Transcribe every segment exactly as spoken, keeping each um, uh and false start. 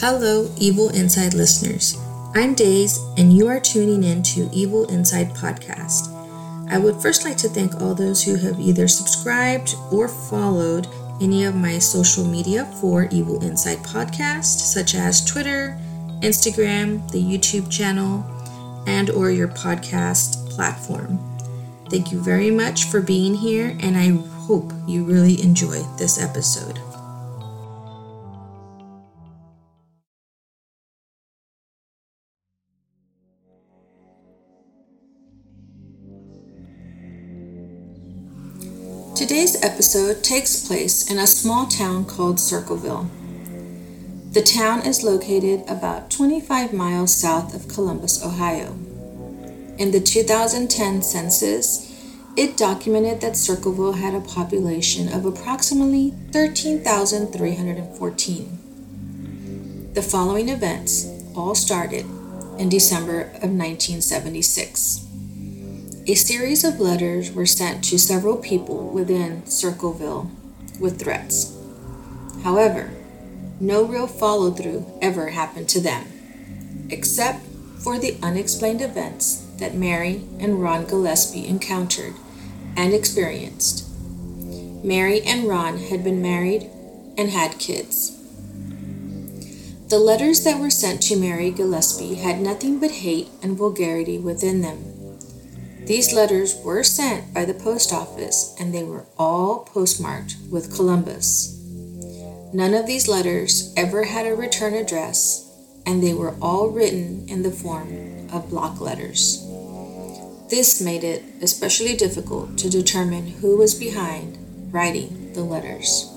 Hello, Evil Inside listeners. I'm Daze, and you are tuning in to Evil Inside Podcast. I would first like to thank all those who have either subscribed or followed any of my social media for Evil Inside Podcast, such as Twitter, Instagram, the YouTube channel, and or your podcast platform. Thank you very much for being here, and I hope you really enjoy this episode. Today's episode takes place in a small town called Circleville. The town is located about twenty-five miles south of Columbus, Ohio. In the two thousand ten census, it documented that Circleville had a population of approximately thirteen thousand three hundred fourteen. The following events all started in December of nineteen seventy-six. A series of letters were sent to several people within Circleville with threats. However, no real follow-through ever happened to them, except for the unexplained events that Mary and Ron Gillespie encountered and experienced. Mary and Ron had been married and had kids. The letters that were sent to Mary Gillespie had nothing but hate and vulgarity within them. These letters were sent by the post office, and they were all postmarked with Columbus. None of these letters ever had a return address, and they were all written in the form of block letters. This made it especially difficult to determine who was behind writing the letters.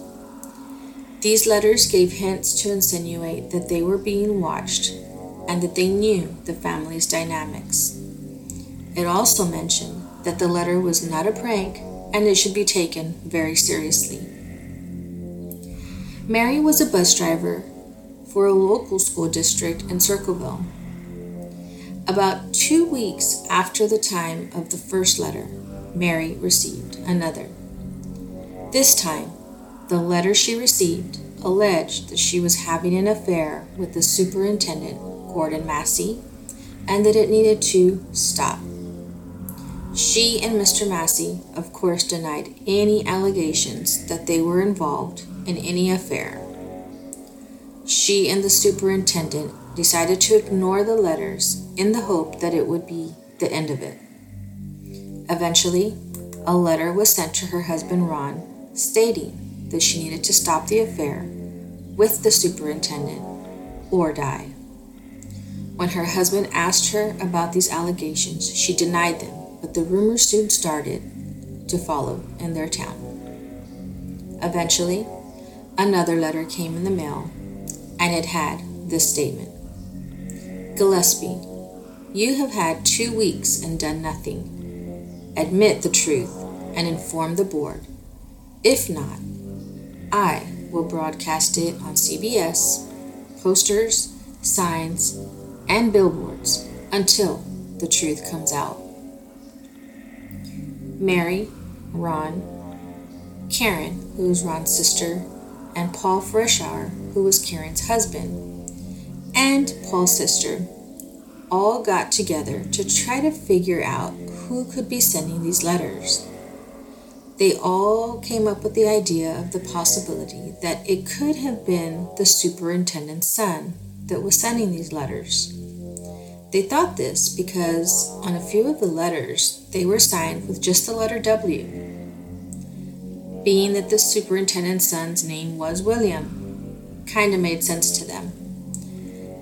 These letters gave hints to insinuate that they were being watched and that they knew the family's dynamics. It also mentioned that the letter was not a prank and it should be taken very seriously. Mary was a bus driver for a local school district in Circleville. About two weeks after the time of the first letter, Mary received another. This time, the letter she received alleged that she was having an affair with the superintendent, Gordon Massey, and that it needed to stop. She and Mister Massey, of course, denied any allegations that they were involved in any affair. She and the superintendent decided to ignore the letters in the hope that it would be the end of it. Eventually, a letter was sent to her husband Ron stating that she needed to stop the affair with the superintendent or die. When her husband asked her about these allegations, she denied them. But the rumor soon started to follow in their town. Eventually, another letter came in the mail, and it had this statement. Gillespie, you have had two weeks and done nothing. Admit the truth and inform the board. If not, I will broadcast it on C B S, posters, signs, and billboards until the truth comes out. Mary, Ron, Karen, who was Ron's sister, and Paul Freshour, who was Karen's husband, and Paul's sister, all got together to try to figure out who could be sending these letters. They all came up with the idea of the possibility that it could have been the superintendent's son that was sending these letters. They thought this because on a few of the letters, they were signed with just the letter W, being that the superintendent's son's name was William. Kinda made sense to them.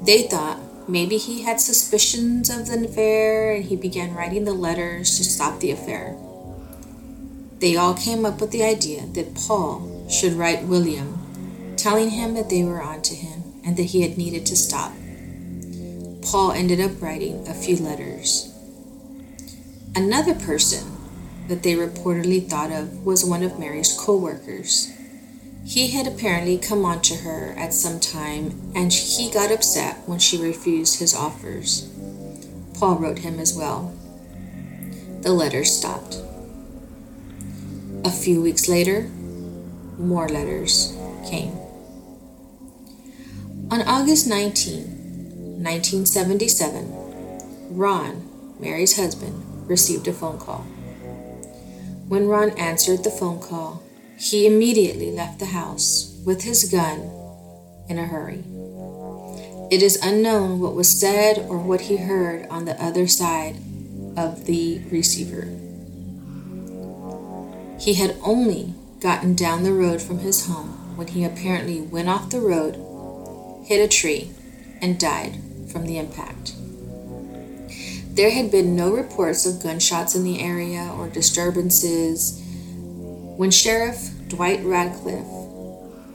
They thought maybe he had suspicions of the affair and he began writing the letters to stop the affair. They all came up with the idea that Paul should write William, telling him that they were onto him and that he had needed to stop. Paul ended up writing a few letters. Another person that they reportedly thought of was one of Mary's co-workers. He had apparently come on to her at some time, and he got upset when she refused his offers. Paul wrote him as well. The letters stopped. A few weeks later, more letters came. On August nineteenth, nineteen seventy-seven, Ron, Mary's husband, received a phone call. When Ron answered the phone call, he immediately left the house with his gun in a hurry. It is unknown what was said or what he heard on the other side of the receiver. He had only gotten down the road from his home when he apparently went off the road, hit a tree, and died from the impact. There had been no reports of gunshots in the area or disturbances. When Sheriff Dwight Radcliffe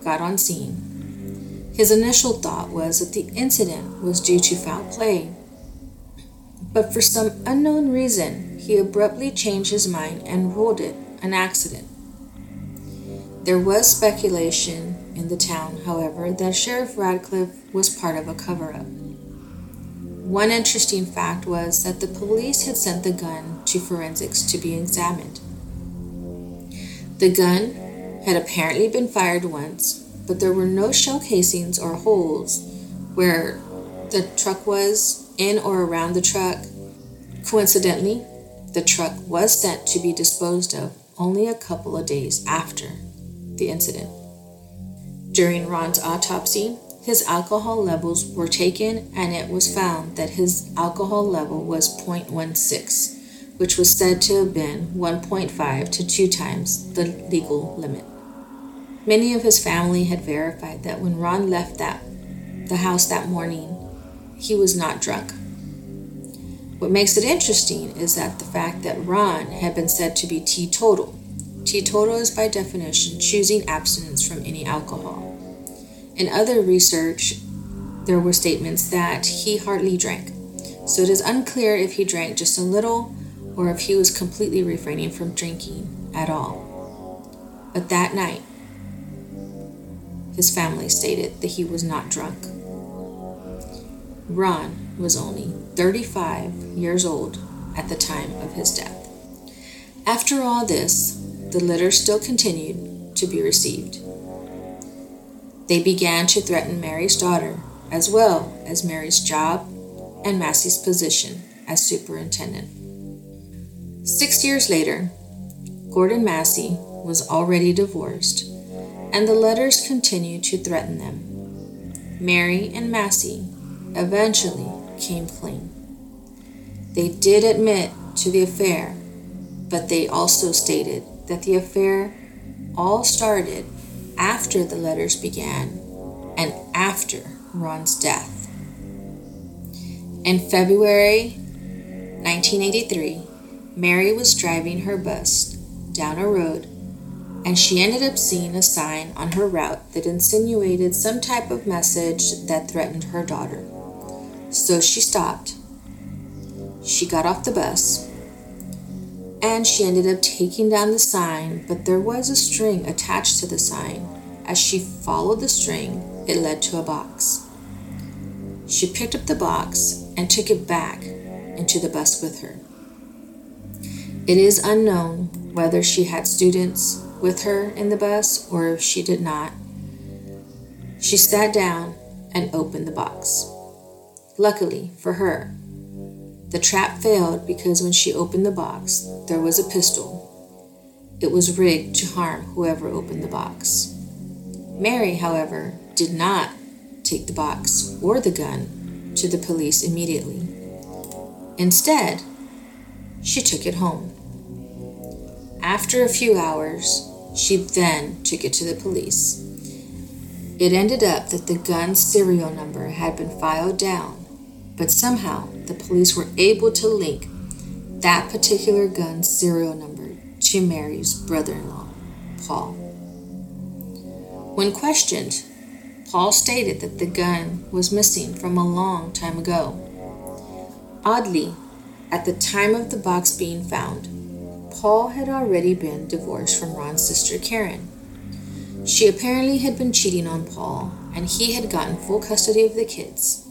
got on scene, his initial thought was that the incident was due to foul play, but for some unknown reason, he abruptly changed his mind and ruled it an accident. There was speculation in the town, however, that Sheriff Radcliffe was part of a cover-up. One interesting fact was that the police had sent the gun to forensics to be examined. The gun had apparently been fired once, but there were no shell casings or holes where the truck was, in or around the truck. Coincidentally, the truck was sent to be disposed of only a couple of days after the incident. During Ron's autopsy, his alcohol levels were taken and it was found that his alcohol level was zero point one six, which was said to have been one point five to two times the legal limit. Many of his family had verified that when Ron left that, the house that morning, he was not drunk. What makes it interesting is that the fact that Ron had been said to be teetotal. Teetotal is by definition choosing abstinence from any alcohol. In other research, there were statements that he hardly drank, so it is unclear if he drank just a little or if he was completely refraining from drinking at all. But that night, his family stated that he was not drunk. Ron was only thirty-five years old at the time of his death. After all this, the letter still continued to be received. They began to threaten Mary's daughter, as well as Mary's job and Massey's position as superintendent. Six years later, Gordon Massey was already divorced, and the letters continued to threaten them. Mary and Massey eventually came clean. They did admit to the affair, but they also stated that the affair all started after the letters began and after Ron's death. In February nineteen eighty-three, Mary was driving her bus down a road and she ended up seeing a sign on her route that insinuated some type of message that threatened her daughter. So she stopped, she got off the bus, and she ended up taking down the sign, but there was a string attached to the sign. As she followed the string, it led to a box. She picked up the box and took it back into the bus with her. It is unknown whether she had students with her in the bus or if she did not. She sat down and opened the box. Luckily for her, the trap failed because when she opened the box, there was a pistol. It was rigged to harm whoever opened the box. Mary, however, did not take the box or the gun to the police immediately. Instead, she took it home. After a few hours, she then took it to the police. It ended up that the gun's serial number had been filed down, but somehow the police were able to link that particular gun's serial number to Mary's brother-in-law, Paul. When questioned, Paul stated that the gun was missing from a long time ago. Oddly, at the time of the box being found, Paul had already been divorced from Ron's sister, Karen. She apparently had been cheating on Paul, and he had gotten full custody of the kids.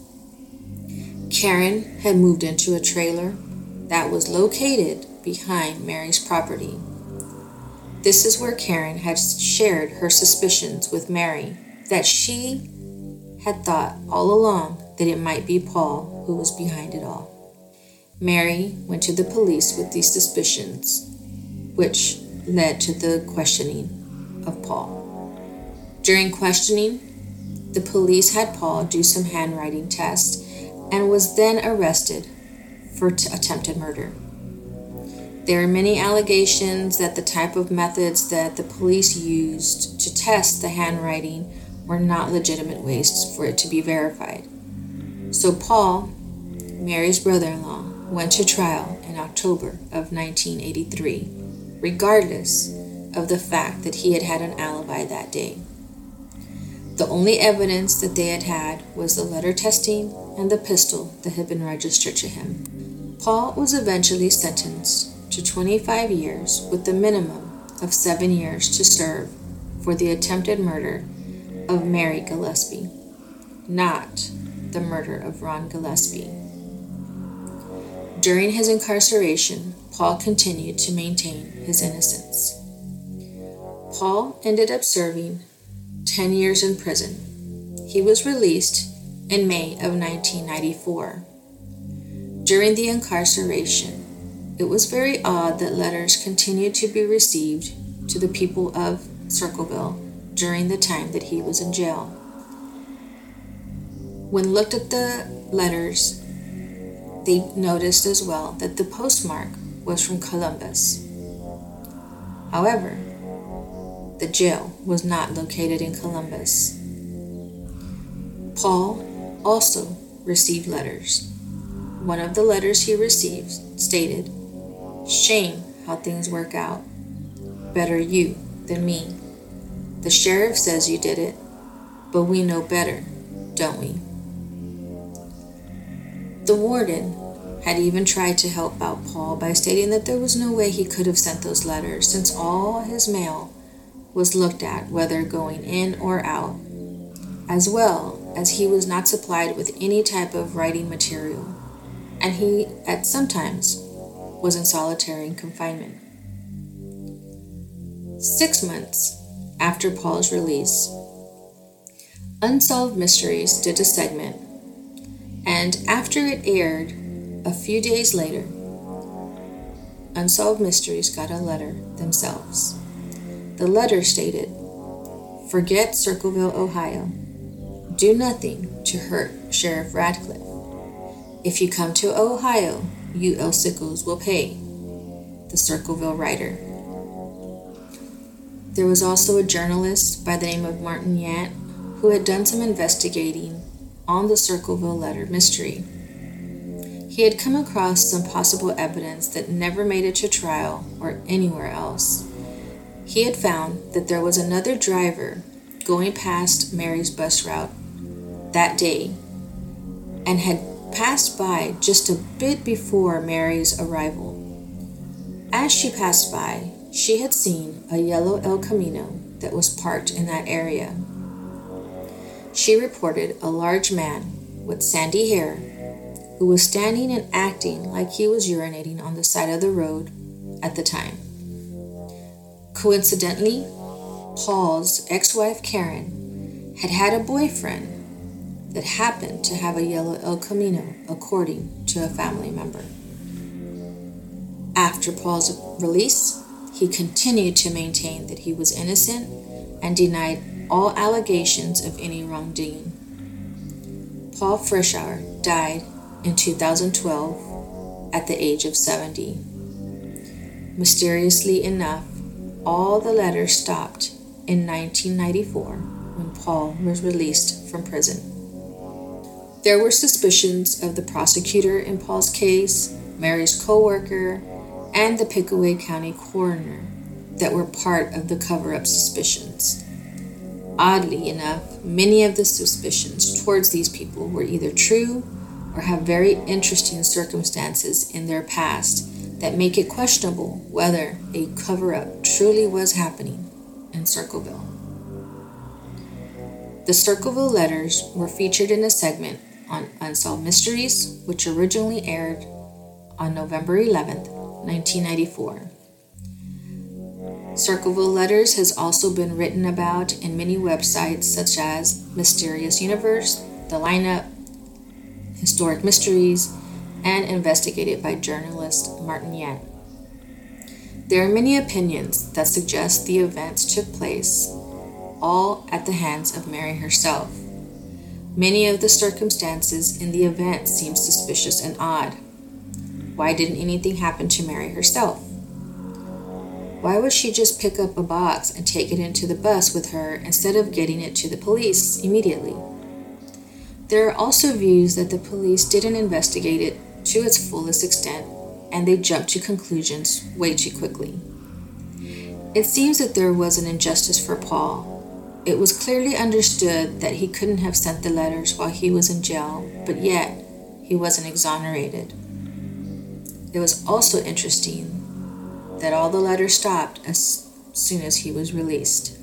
Karen had moved into a trailer that was located behind Mary's property. This is where Karen had shared her suspicions with Mary that she had thought all along that it might be Paul who was behind it all. Mary went to the police with these suspicions, which led to the questioning of Paul. During questioning, the police had Paul do some handwriting tests and was then arrested for t- attempted murder. There are many allegations that the type of methods that the police used to test the handwriting were not legitimate ways for it to be verified. So Paul, Mary's brother-in-law, went to trial in October of nineteen eighty-three, regardless of the fact that he had had an alibi that day. The only evidence that they had had was the letter testing and the pistol that had been registered to him. Paul was eventually sentenced to twenty-five years with a minimum of seven years to serve for the attempted murder of Mary Gillespie, not the murder of Ron Gillespie. During his incarceration, Paul continued to maintain his innocence. Paul ended up serving ten years in prison. He was released in May of nineteen ninety-four. During the incarceration, it was very odd that letters continued to be received to the people of Circleville during the time that he was in jail. When looked at the letters, they noticed as well that the postmark was from Columbus. However, the jail was not located in Columbus. Paul also received letters. One of the letters he received stated, "Shame how things work out. Better you than me. The sheriff says you did it, but we know better, don't we?" The warden had even tried to help out Paul by stating that there was no way he could have sent those letters since all his mail was looked at, whether going in or out, as well as he was not supplied with any type of writing material, and he, at some times, was in solitary confinement. Six months after Paul's release, Unsolved Mysteries did a segment, and after it aired a few days later, Unsolved Mysteries got a letter themselves. The letter stated, "Forget Circleville, Ohio. Do nothing to hurt Sheriff Radcliffe. If you come to Ohio, you El Sickles will pay." The Circleville writer. There was also a journalist by the name of Martin Yant who had done some investigating on the Circleville letter mystery. He had come across some possible evidence that never made it to trial or anywhere else. He had found that there was another driver going past Mary's bus route that day and had passed by just a bit before Mary's arrival. As she passed by, she had seen a yellow El Camino that was parked in that area. She reported a large man with sandy hair who was standing and acting like he was urinating on the side of the road at the time. Coincidentally, Paul's ex-wife Karen had had a boyfriend that happened to have a yellow El Camino, according to a family member. After Paul's release, he continued to maintain that he was innocent and denied all allegations of any wrongdoing. Paul Freshour died in two thousand twelve at the age of seventy. Mysteriously enough, all the letters stopped in nineteen ninety-four when Paul was released from prison. There were suspicions of the prosecutor in Paul's case, Mary's co-worker, and the Pickaway County coroner that were part of the cover-up suspicions. Oddly enough, many of the suspicions towards these people were either true or have very interesting circumstances in their past that make it questionable whether a cover-up truly was happening in Circleville. The Circleville letters were featured in a segment on Unsolved Mysteries, which originally aired on November eleventh, nineteen ninety-four. Circleville letters has also been written about in many websites such as Mysterious Universe, The Lineup, Historic Mysteries, and investigated by journalist Martin Yan. There are many opinions that suggest the events took place all at the hands of Mary herself. Many of the circumstances in the event seem suspicious and odd. Why didn't anything happen to Mary herself? Why would she just pick up a box and take it into the bus with her instead of getting it to the police immediately? There are also views that the police didn't investigate it to its fullest extent, and they jumped to conclusions way too quickly. It seems that there was an injustice for Paul. It was clearly understood that he couldn't have sent the letters while he was in jail, but yet he wasn't exonerated. It was also interesting that all the letters stopped as soon as he was released.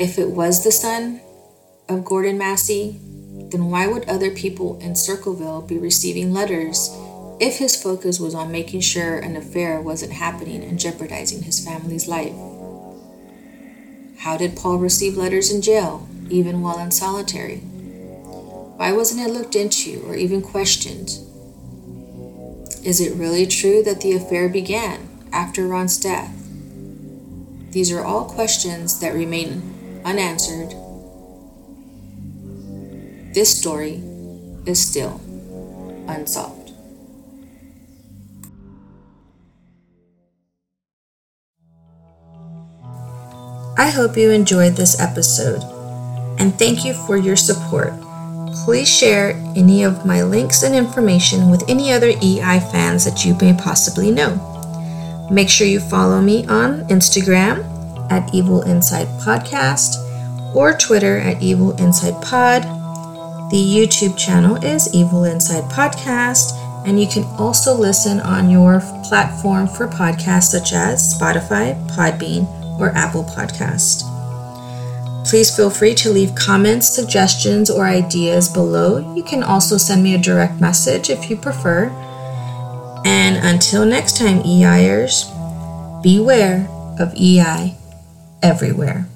If it was the son of Gordon Massey, then why would other people in Circleville be receiving letters if his focus was on making sure an affair wasn't happening and jeopardizing his family's life? How did Paul receive letters in jail, even while in solitary? Why wasn't it looked into or even questioned? Is it really true that the affair began after Ron's death? These are all questions that remain unanswered. This story is still unsolved. I hope you enjoyed this episode, and thank you for your support. Please share any of my links and information with any other E I fans that you may possibly know. Make sure you follow me on Instagram at Evil Inside Podcast or Twitter at Evil Inside Pod. The YouTube channel is Evil Inside Podcast, and you can also listen on your platform for podcasts such as Spotify, Podbean, or Apple Podcast. Please feel free to leave comments, suggestions, or ideas below. You can also send me a direct message if you prefer. And until next time, E Iers, beware of E I everywhere.